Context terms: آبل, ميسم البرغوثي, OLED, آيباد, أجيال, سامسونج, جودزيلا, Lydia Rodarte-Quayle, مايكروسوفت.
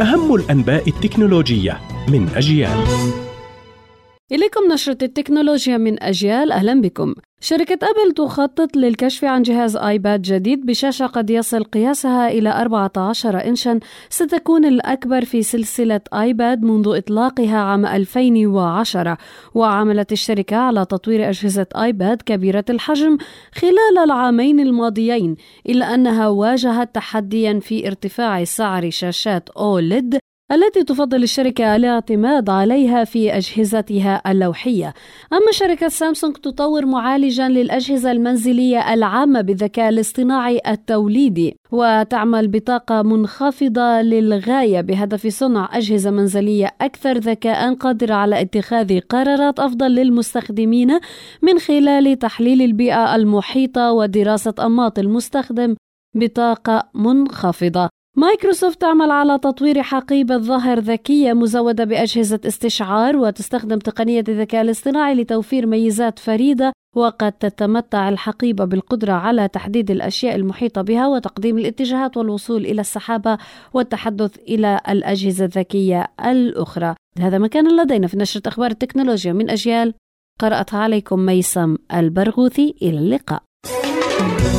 أهم الأنباء التكنولوجية من أجيال. إليكم نشرة التكنولوجيا من أجيال، أهلا بكم. شركة آبل تخطط للكشف عن جهاز آيباد جديد بشاشة قد يصل قياسها إلى 14 إنشا، ستكون الأكبر في سلسلة آيباد منذ إطلاقها عام 2010. وعملت الشركة على تطوير أجهزة آيباد كبيرة الحجم خلال العامين الماضيين، إلا أنها واجهت تحدياً في ارتفاع سعر شاشات OLED التي تفضل الشركة الاعتماد عليها في أجهزتها اللوحية. أما شركة سامسونج تطور معالجاً للأجهزة المنزلية العامة بالذكاء الاصطناعي التوليدي، وتعمل بطاقة منخفضة للغاية بهدف صنع أجهزة منزلية أكثر ذكاءً، قادرة على اتخاذ قرارات أفضل للمستخدمين من خلال تحليل البيئة المحيطة ودراسة أنماط المستخدم بطاقة منخفضة. مايكروسوفت تعمل على تطوير حقيبة ظهر ذكية مزودة بأجهزة استشعار، وتستخدم تقنية الذكاء الاصطناعي لتوفير ميزات فريدة، وقد تتمتع الحقيبة بالقدرة على تحديد الأشياء المحيطة بها وتقديم الاتجاهات والوصول إلى السحابة والتحدث إلى الأجهزة الذكية الأخرى. هذا ما كان لدينا في نشرة أخبار التكنولوجيا من أجيال، قرأتها عليكم ميسم البرغوثي. إلى اللقاء.